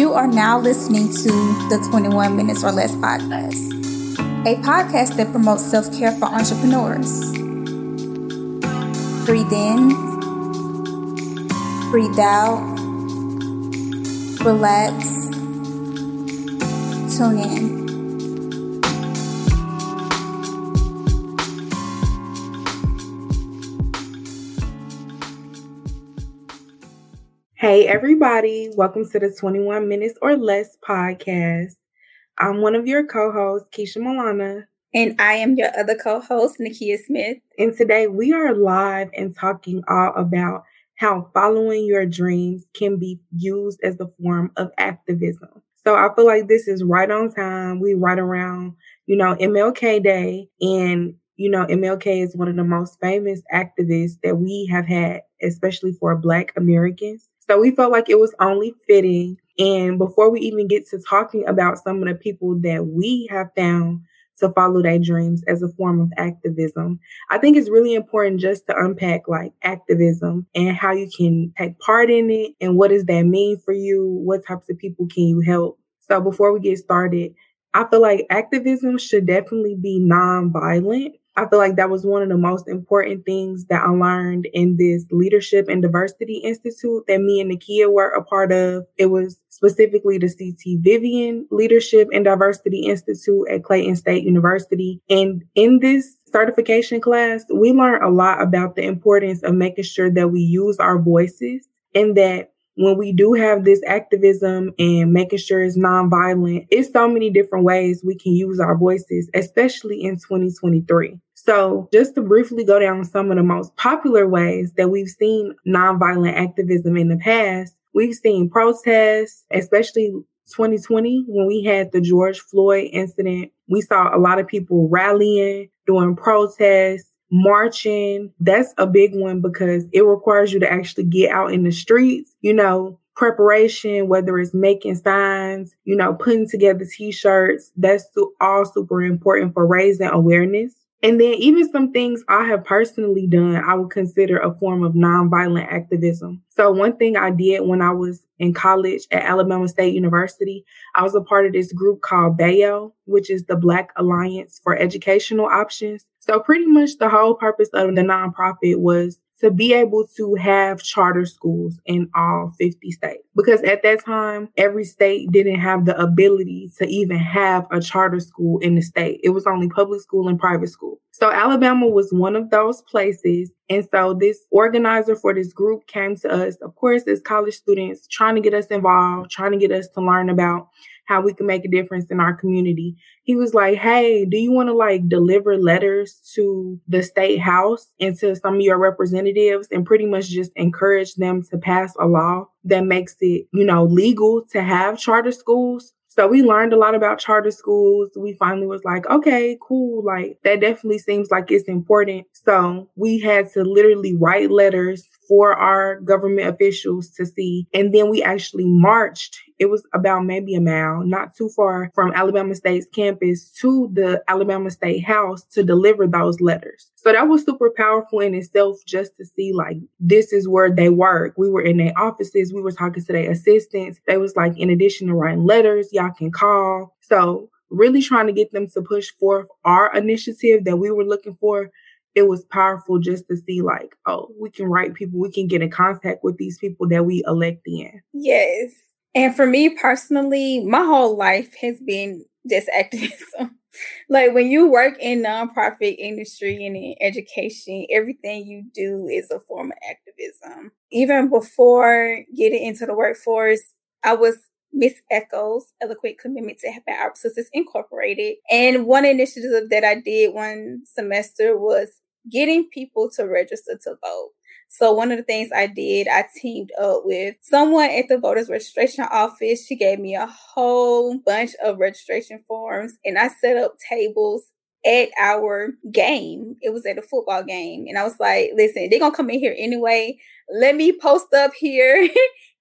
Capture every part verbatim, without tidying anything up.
You are now listening to the twenty-one Minutes or Less podcast, a podcast that promotes self-care for entrepreneurs. Breathe in, breathe out, relax, tune in. Hey everybody, welcome to the twenty-one Minutes or Less podcast. I'm one of your co-hosts, Keisha Milana. And I am your other co-host, Nakia Smith. And today we are live and talking all about how following your dreams can be used as a form of activism. So I feel like this is right on time. We right around, you know, M L K Day. And, you know, M L K is one of the most famous activists that we have had, especially for Black Americans. So we felt like it was only fitting. And before we even get to talking about some of the people that we have found to follow their dreams as a form of activism, I think it's really important just to unpack like activism and how you can take part in it and what does that mean for you? What types of people can you help? So before we get started, I feel like activism should definitely be nonviolent. I feel like that was one of the most important things that I learned in this Leadership and Diversity Institute that me and Nakia were a part of. It was specifically the C T Vivian Leadership and Diversity Institute at Clayton State University. And in this certification class, we learned a lot about the importance of making sure that we use our voices and that when we do have this activism and making sure it's nonviolent, it's so many different ways we can use our voices, especially in twenty twenty-three. So just to briefly go down some of the most popular ways that we've seen nonviolent activism in the past, we've seen protests, especially twenty twenty, when we had the George Floyd incident. We saw a lot of people rallying, doing protests. Marching, that's a big one because it requires you to actually get out in the streets, you know, preparation, whether it's making signs, you know, putting together T-shirts, that's all super important for raising awareness. And then even some things I have personally done, I would consider a form of nonviolent activism. So one thing I did when I was in college at Alabama State University, I was a part of this group called B A O, which is the Black Alliance for Educational Options. So pretty much the whole purpose of the nonprofit was to be able to have charter schools in all fifty states. Because at that time, every state didn't have the ability to even have a charter school in the state. It was only public school and private school. So Alabama was one of those places. And so this organizer for this group came to us, of course, as college students, trying to get us involved, trying to get us to learn about how we can make a difference in our community. He was like, hey, do you want to like deliver letters to the state house and to some of your representatives and pretty much just encourage them to pass a law that makes it, you know, legal to have charter schools? So we learned a lot about charter schools. We finally was like, okay, cool. Like that definitely seems like it's important. So we had to literally write letters for our government officials to see. And then we actually marched. It was about maybe a mile, not too far from Alabama State's campus to the Alabama State House to deliver those letters. So that was super powerful in itself just to see like, this is where they work. We were in their offices. We were talking to their assistants. They was like, in addition to writing letters, y'all can call. So really trying to get them to push forth our initiative that we were looking for. It was powerful just to see like, oh, we can write people, we can get in contact with these people that we elect in. Yes. And for me personally, my whole life has been just activism. Like when you work in nonprofit industry and in education, everything you do is a form of activism. Even before getting into the workforce, I was Miss Echo's Eloquent Commitment to Habitat for Humanity Incorporated. And one initiative that I did one semester was getting people to register to vote. So one of the things I did, I teamed up with someone at the voters registration office. She gave me a whole bunch of registration forms and I set up tables at our game. It was at a football game. And I was like, listen, they're going to come in here anyway. Let me post up here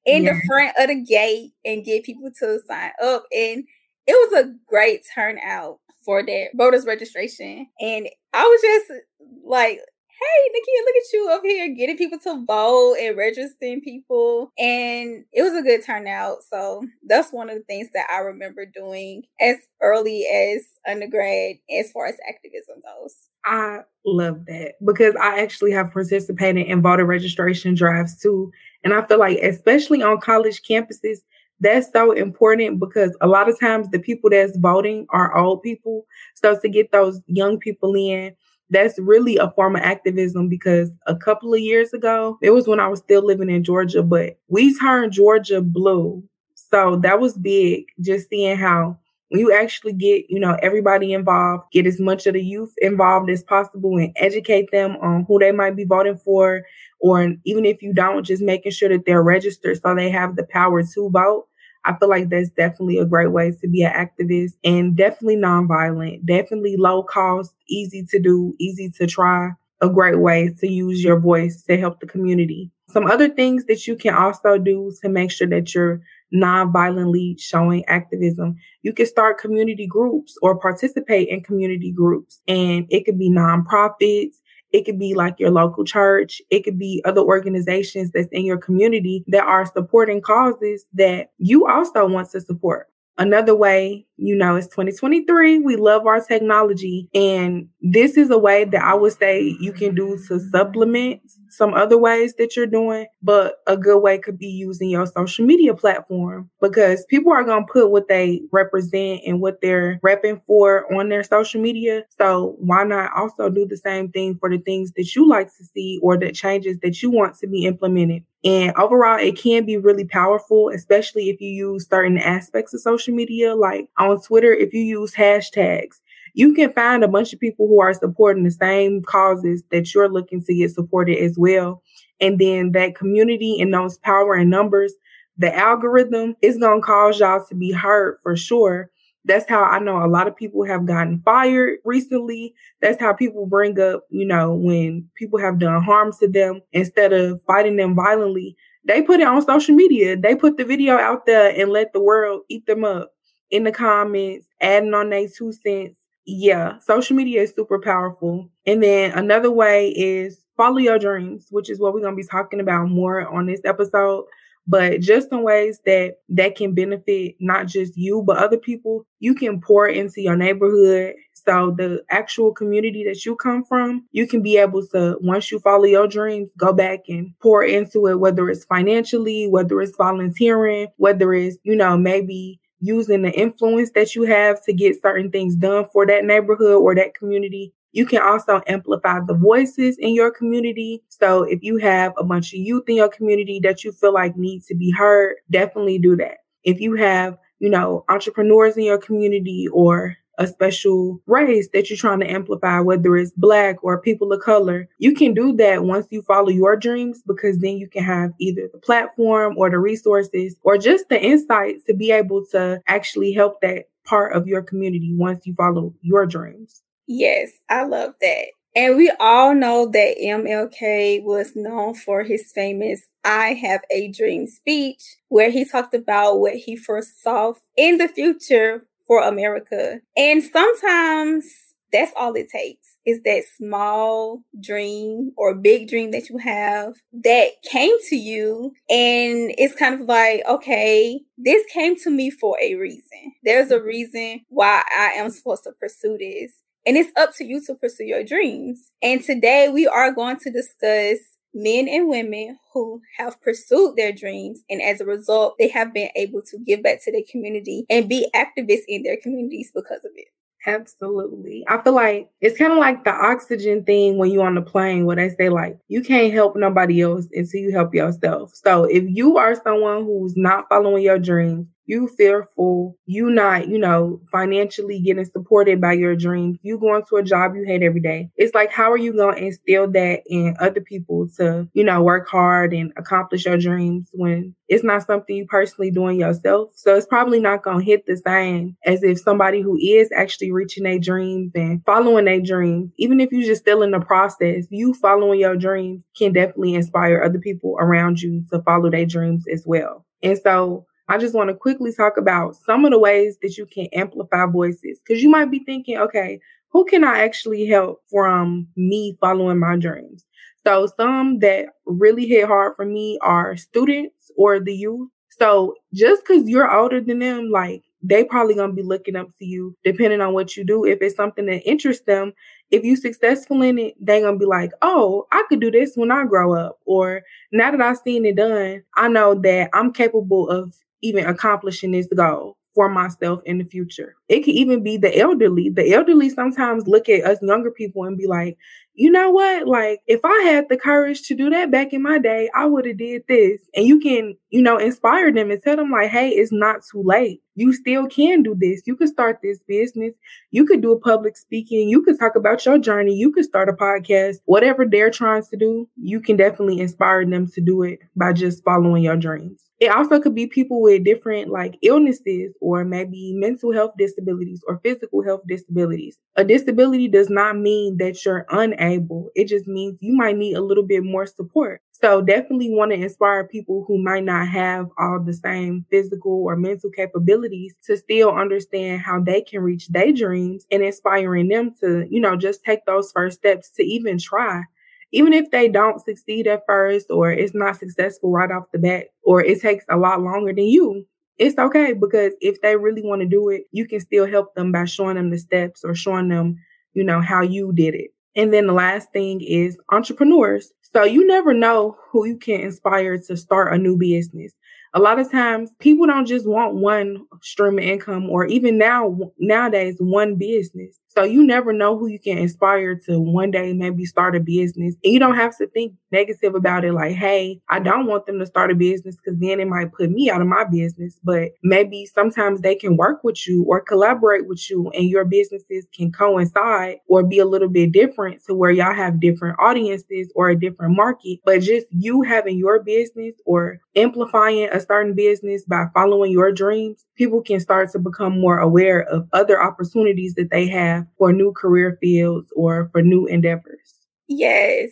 in yeah. the front of the gate and get people to sign up. And it was a great turnout for that voters registration. And I was just like, hey, Nakia, look at you up here getting people to vote and registering people. And it was a good turnout. So that's one of the things that I remember doing as early as undergrad as far as activism goes. I love that, because I actually have participated in voter registration drives too. And I feel like, especially on college campuses, that's so important, because a lot of times the people that's voting are old people. So to get those young people in, that's really a form of activism, because a couple of years ago, it was when I was still living in Georgia, but we turned Georgia blue. So that was big, just seeing how when you actually get, you know, everybody involved, get as much of the youth involved as possible and educate them on who they might be voting for, or even if you don't, just making sure that they're registered so they have the power to vote. I feel like that's definitely a great way to be an activist, and definitely nonviolent, definitely low cost, easy to do, easy to try, a great way to use your voice to help the community. Some other things that you can also do to make sure that you're nonviolently showing activism, you can start community groups or participate in community groups. And it could be nonprofits. It could be like your local church. It could be other organizations that's in your community that are supporting causes that you also want to support. Another way, you know, it's twenty twenty-three. We love our technology. And this is a way that I would say you can do to supplement some other ways that you're doing. But a good way could be using your social media platform, because people are going to put what they represent and what they're repping for on their social media. So why not also do the same thing for the things that you like to see or the changes that you want to be implemented? And overall, it can be really powerful, especially if you use certain aspects of social media. Like on Twitter, if you use hashtags, you can find a bunch of people who are supporting the same causes that you're looking to get supported as well. And then that community and those power and numbers, the algorithm is going to cause y'all to be heard for sure. That's how I know a lot of people have gotten fired recently. That's how people bring up, you know, when people have done harm to them, instead of fighting them violently, they put it on social media. They put the video out there and let the world eat them up in the comments, adding on their two cents. Yeah, social media is super powerful. And then another way is follow your dreams, which is what we're going to be talking about more on this episode. But just in ways that that can benefit not just you, but other people. You can pour into your neighborhood. So the actual community that you come from, you can be able to, once you follow your dreams, go back and pour into it, whether it's financially, whether it's volunteering, whether it's, you know, maybe using the influence that you have to get certain things done for that neighborhood or that community. You can also amplify the voices in your community. So if you have a bunch of youth in your community that you feel like need to be heard, definitely do that. If you have, you know, entrepreneurs in your community or a special race that you're trying to amplify, whether it's Black or people of color, you can do that once you follow your dreams, because then you can have either the platform or the resources or just the insights to be able to actually help that part of your community once you follow your dreams. Yes, I love that. And we all know that M L K was known for his famous I Have a Dream speech, where he talked about what he foresaw in the future for America. And sometimes that's all it takes, is that small dream or big dream that you have that came to you. And it's kind of like, okay, this came to me for a reason. There's a reason why I am supposed to pursue this. And it's up to you to pursue your dreams. And today we are going to discuss men and women who have pursued their dreams. And as a result, they have been able to give back to their community and be activists in their communities because of it. Absolutely. I feel like it's kind of like the oxygen thing when you're on the plane, where they say, like, you can't help nobody else until you help yourself. So if you are someone who's not following your dreams, you fearful, you not, you know, financially getting supported by your dreams, you going to a job you hate every day. It's like, how are you going to instill that in other people to, you know, work hard and accomplish your dreams when it's not something you personally doing yourself? So it's probably not going to hit the same as if somebody who is actually reaching their dreams and following their dreams, even if you're just still in the process, you following your dreams can definitely inspire other people around you to follow their dreams as well. And so I just want to quickly talk about some of the ways that you can amplify voices, because you might be thinking, okay, who can I actually help from me following my dreams? So some that really hit hard for me are students or the youth. So just because you're older than them, like, they probably going to be looking up to you depending on what you do. If it's something that interests them, if you successful in it, they're going to be like, oh, I could do this when I grow up. Or now that I've seen it done, I know that I'm capable of even accomplishing this goal for myself in the future. It could even be the elderly. The elderly sometimes look at us younger people and be like, you know what? Like, if I had the courage to do that back in my day, I would have did this. And you can, you know, inspire them and tell them like, hey, it's not too late. You still can do this. You could start this business. You could do a public speaking. You could talk about your journey. You could start a podcast. Whatever they're trying to do, you can definitely inspire them to do it by just following your dreams. It also could be people with different like illnesses or maybe mental health disabilities or physical health disabilities. A disability does not mean that you're unable. It just means you might need a little bit more support. So definitely want to inspire people who might not have all the same physical or mental capabilities to still understand how they can reach their dreams and inspiring them to, you know, just take those first steps to even try. Even if they don't succeed at first or it's not successful right off the bat or it takes a lot longer than you, it's okay, because if they really want to do it, you can still help them by showing them the steps or showing them, you know, how you did it. And then the last thing is entrepreneurs. So you never know who you can inspire to start a new business. A lot of times people don't just want one stream of income or even now nowadays one business. So you never know who you can inspire to one day maybe start a business. And you don't have to think negative about it like, hey, I don't want them to start a business because then it might put me out of my business. But maybe sometimes they can work with you or collaborate with you and your businesses can coincide or be a little bit different to where y'all have different audiences or a different market. But just you having your business or amplifying a certain business by following your dreams, people can start to become more aware of other opportunities that they have for new career fields or for new endeavors. Yes.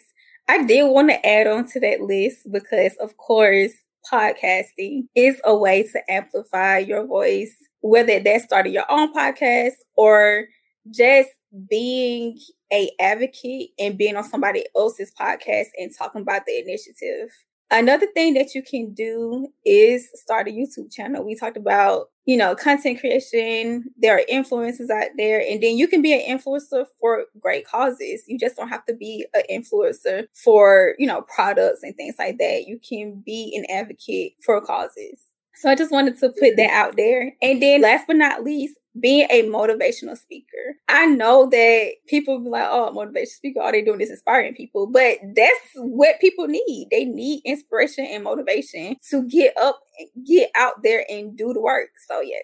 I did want to add on to that list because, of course, podcasting is a way to amplify your voice, whether that's starting your own podcast or just being an advocate and being on somebody else's podcast and talking about the initiative. Another thing that you can do is start a YouTube channel. We talked about, you know, content creation. There are influencers out there, and then you can be an influencer for great causes. You just don't have to be an influencer for, you know, products and things like that. You can be an advocate for causes. So I just wanted to put that out there. And then last but not least, being a motivational speaker. I know that people be like, oh, motivational speaker, all they're doing is inspiring people. But that's what people need. They need inspiration and motivation to get up, get out there and do the work. So yes,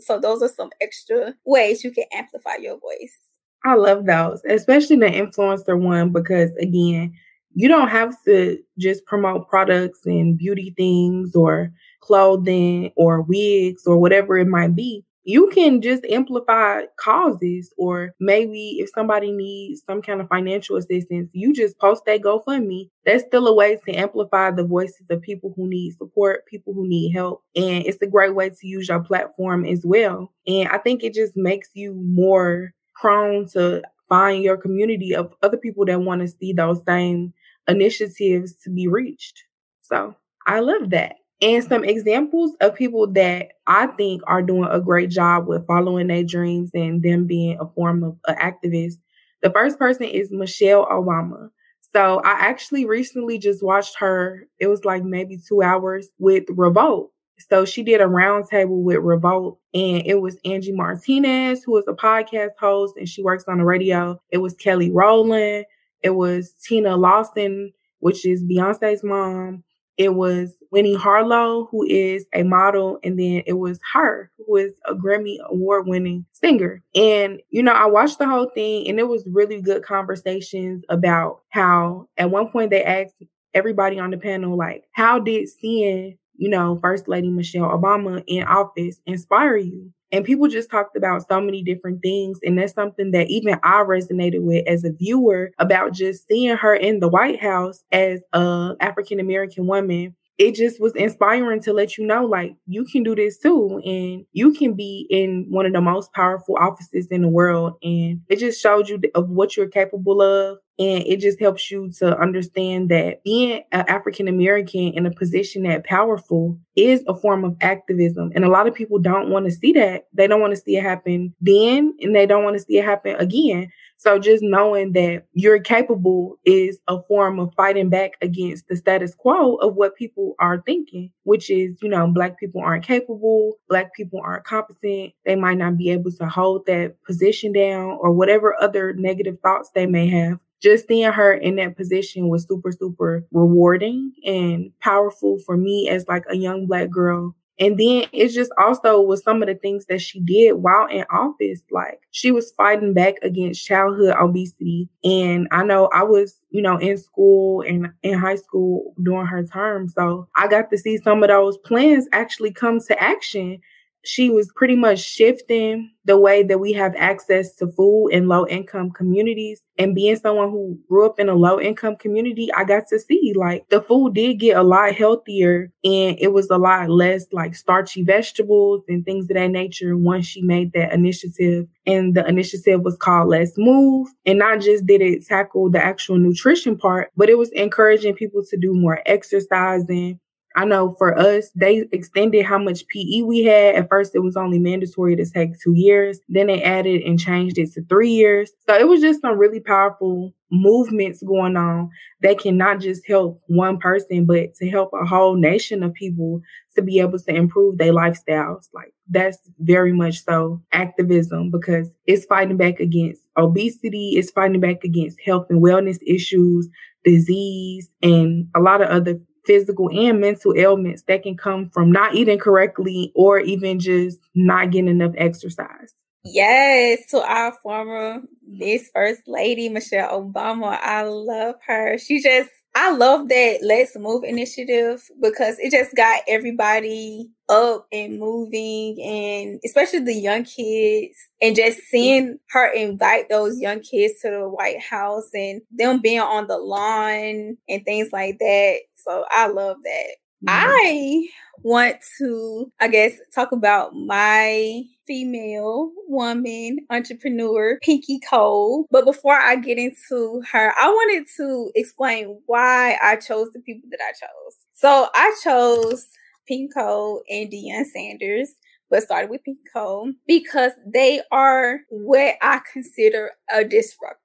so those are some extra ways you can amplify your voice. I love those, especially the influencer one, because again, you don't have to just promote products and beauty things or clothing or wigs or whatever it might be. You can just amplify causes, or maybe if somebody needs some kind of financial assistance, you just post that GoFundMe. That's still a way to amplify the voices of people who need support, people who need help. And it's a great way to use your platform as well. And I think it just makes you more prone to find your community of other people that want to see those same initiatives to be reached. So I love that. And some examples of people that I think are doing a great job with following their dreams and them being a form of an activist. The first person is Michelle Obama. So I actually recently just watched her. It was like maybe two hours with Revolt. So she did a roundtable with Revolt, and it was Angie Martinez, who is a podcast host, and she works on the radio. It was Kelly Rowland. It was Tina Lawson, which is Beyonce's mom. It was Winnie Harlow, who is a model. And then it was her, who is a Grammy award-winning singer. And, you know, I watched the whole thing, and it was really good conversations about how at one point they asked everybody on the panel, like, how did seeing, you know, First Lady Michelle Obama in office inspire you? And people just talked about so many different things. And that's something that even I resonated with as a viewer about just seeing her in the White House as a African-American woman it just was inspiring to let you know, like, you can do this too. And you can be in one of the most powerful offices in the world. And it just showed you of what you're capable of. And it just helps you to understand that being an African-American in a position that powerful is a form of activism. And a lot of people don't want to see that. They don't want to see it happen then, and they don't want to see it happen again. So just knowing that you're capable is a form of fighting back against the status quo of what people are thinking, which is, you know, Black people aren't capable, Black people aren't competent, they might not be able to hold that position down, or whatever other negative thoughts they may have. Just seeing her in that position was super, super rewarding and powerful for me as like a young Black girl. And then it's just also with some of the things that she did while in office, like she was fighting back against childhood obesity. And I know I was, you know, in school and in high school during her term. So I got to see some of those plans actually come to action. She was pretty much shifting the way that we have access to food in low-income communities. And being someone who grew up in a low-income community, I got to see, like, the food did get a lot healthier, and it was a lot less, like, starchy vegetables and things of that nature once she made that initiative. And the initiative was called Let's Move. And not just did it tackle the actual nutrition part, but it was encouraging people to do more exercising. I know for us, they extended how much P E we had. At first, it was only mandatory to take two years. Then they added and changed it to three years. So it was just some really powerful movements going on that can not just help one person, but to help a whole nation of people to be able to improve their lifestyles. Like, that's very much so activism, because it's fighting back against obesity, it's fighting back against health and wellness issues, disease, and a lot of other physical and mental ailments that can come from not eating correctly or even just not getting enough exercise. Yes, to our former Miss First Lady, Michelle Obama. I love her. She just, I love that Let's Move initiative, because it just got everybody up and moving, and especially the young kids, and just seeing her invite those young kids to the White House and them being on the lawn and things like that. So I love that. Mm-hmm. I want to, I guess, talk about my female woman entrepreneur, Pinky Cole. But before I get into her, I wanted to explain why I chose the people that I chose. So I chose Pinky Cole and Deion Sanders, but started with Pinky Cole because they are what I consider a disruptor.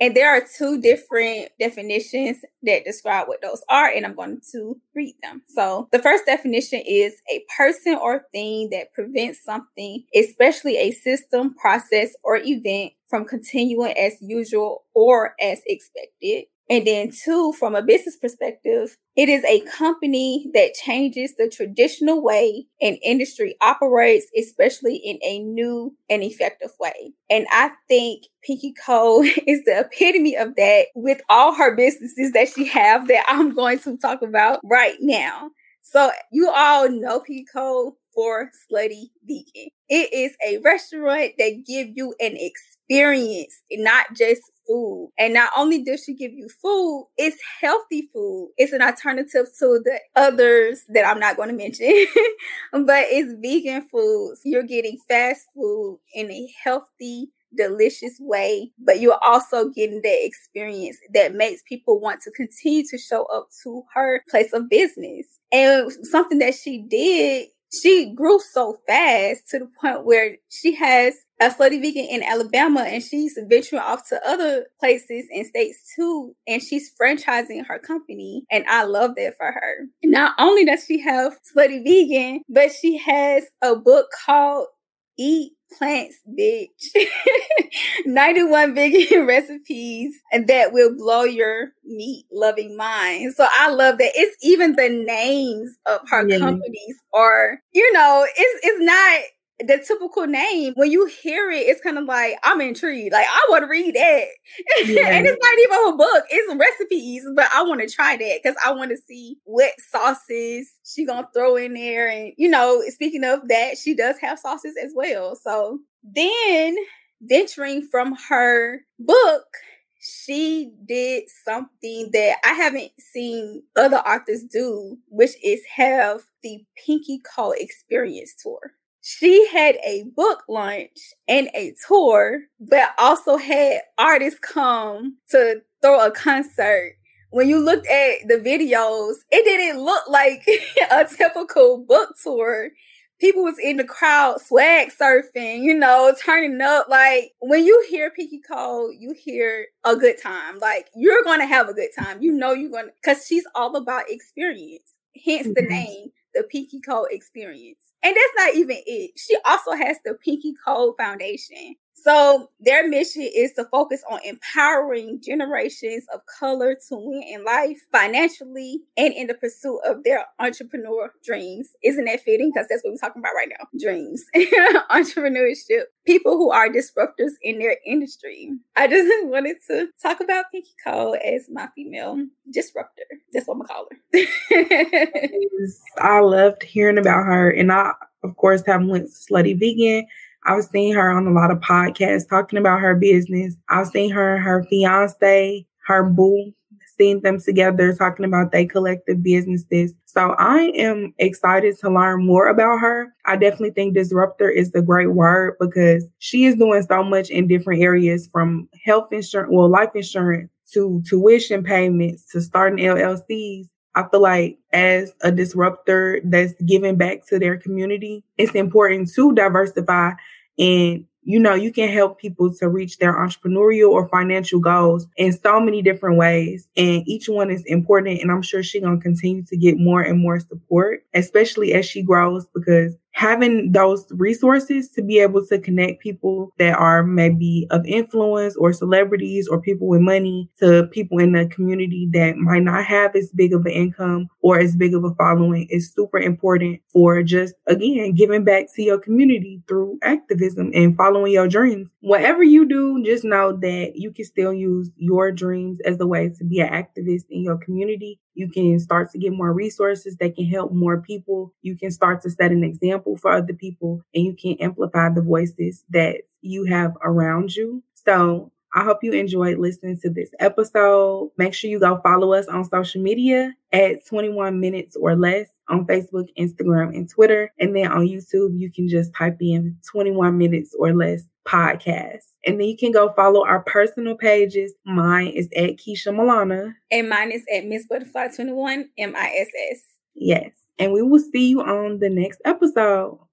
And there are two different definitions that describe what those are, and I'm going to read them. So the first definition is a person or thing that prevents something, especially a system, process, or event, from continuing as usual or as expected. And then two, from a business perspective, it is a company that changes the traditional way an industry operates, especially in a new and effective way. And I think Pinky Cole is the epitome of that, with all her businesses that she have that I'm going to talk about right now. So you all know Pinky Cole for Slutty Vegan. It is a restaurant that gives you an experience, not just food. And not only does she give you food, it's healthy food. It's an alternative to the others that I'm not going to mention, but it's vegan foods. You're getting fast food in a healthy, delicious way, but you're also getting that experience that makes people want to continue to show up to her place of business. And something that she did, she grew so fast to the point where she has a Slutty Vegan in Alabama, and she's venturing off to other places and states too. And she's franchising her company. And I love that for her. Not only does she have Slutty Vegan, but she has a book called Eat Plants, Bitch. ninety-one vegan recipes that will blow your meat-loving mind. So I love that. It's even the names of her yeah. companies are, you know, it's it's not the typical name. When you hear it, it's kind of like, I'm intrigued. Like, I want to read that. Yeah. And it's not even a book. It's recipes, but I want to try that because I want to see what sauces she going to throw in there. And, you know, speaking of that, she does have sauces as well. So then venturing from her book she did something that I haven't seen other authors do, which is have the Pinky Cole Experience Tour. She had a book launch and a tour, but also had artists come to throw a concert. When you looked at the videos, it didn't look like a typical book tour. People was in the crowd swag surfing, you know, turning up. Like, when you hear Pinky Cole, you hear a good time. Like, you're going to have a good time. You know you're going to, because she's all about experience. Hence the name, the Pinky Cole Experience. And that's not even it. She also has the Pinky Cole Foundation. So their mission is to focus on empowering generations of color to win in life, financially, and in the pursuit of their entrepreneur dreams. Isn't that fitting? Because that's what we're talking about right now. Dreams. Entrepreneurship. People who are disruptors in their industry. I just wanted to talk about Pinky Cole as my female disruptor. That's what I'm going to call her. I loved hearing about her. And I, of course, have went to Slutty Vegan. I've seen her on a lot of podcasts talking about her business. I've seen her and her fiance, her boo, seen them together talking about their collective businesses. So I am excited to learn more about her. I definitely think disruptor is the great word because she is doing so much in different areas, from health insurance, well, life insurance, to tuition payments, to starting L L Cs. I feel like as a disruptor that's giving back to their community, it's important to diversify and, you know, you can help people to reach their entrepreneurial or financial goals in so many different ways. And each one is important. And I'm sure she's going to continue to get more and more support, especially as she grows, because having those resources to be able to connect people that are maybe of influence or celebrities or people with money to people in the community that might not have as big of an income or as big of a following is super important for just, again, giving back to your community through activism and following your dreams. Whatever you do, just know that you can still use your dreams as a way to be an activist in your community. You can start to get more resources that can help more people. You can start to set an example for other people, and you can amplify the voices that you have around you. So I hope you enjoyed listening to this episode. Make sure you go follow us on social media at twenty-one minutes or less on Facebook, Instagram, and Twitter. And then on YouTube, you can just type in twenty-one minutes or less podcast. And then you can go follow our personal pages. Mine is at Keisha Milana. And mine is at Miss Butterfly twenty-one, M I S S. Yes. And we will see you on the next episode.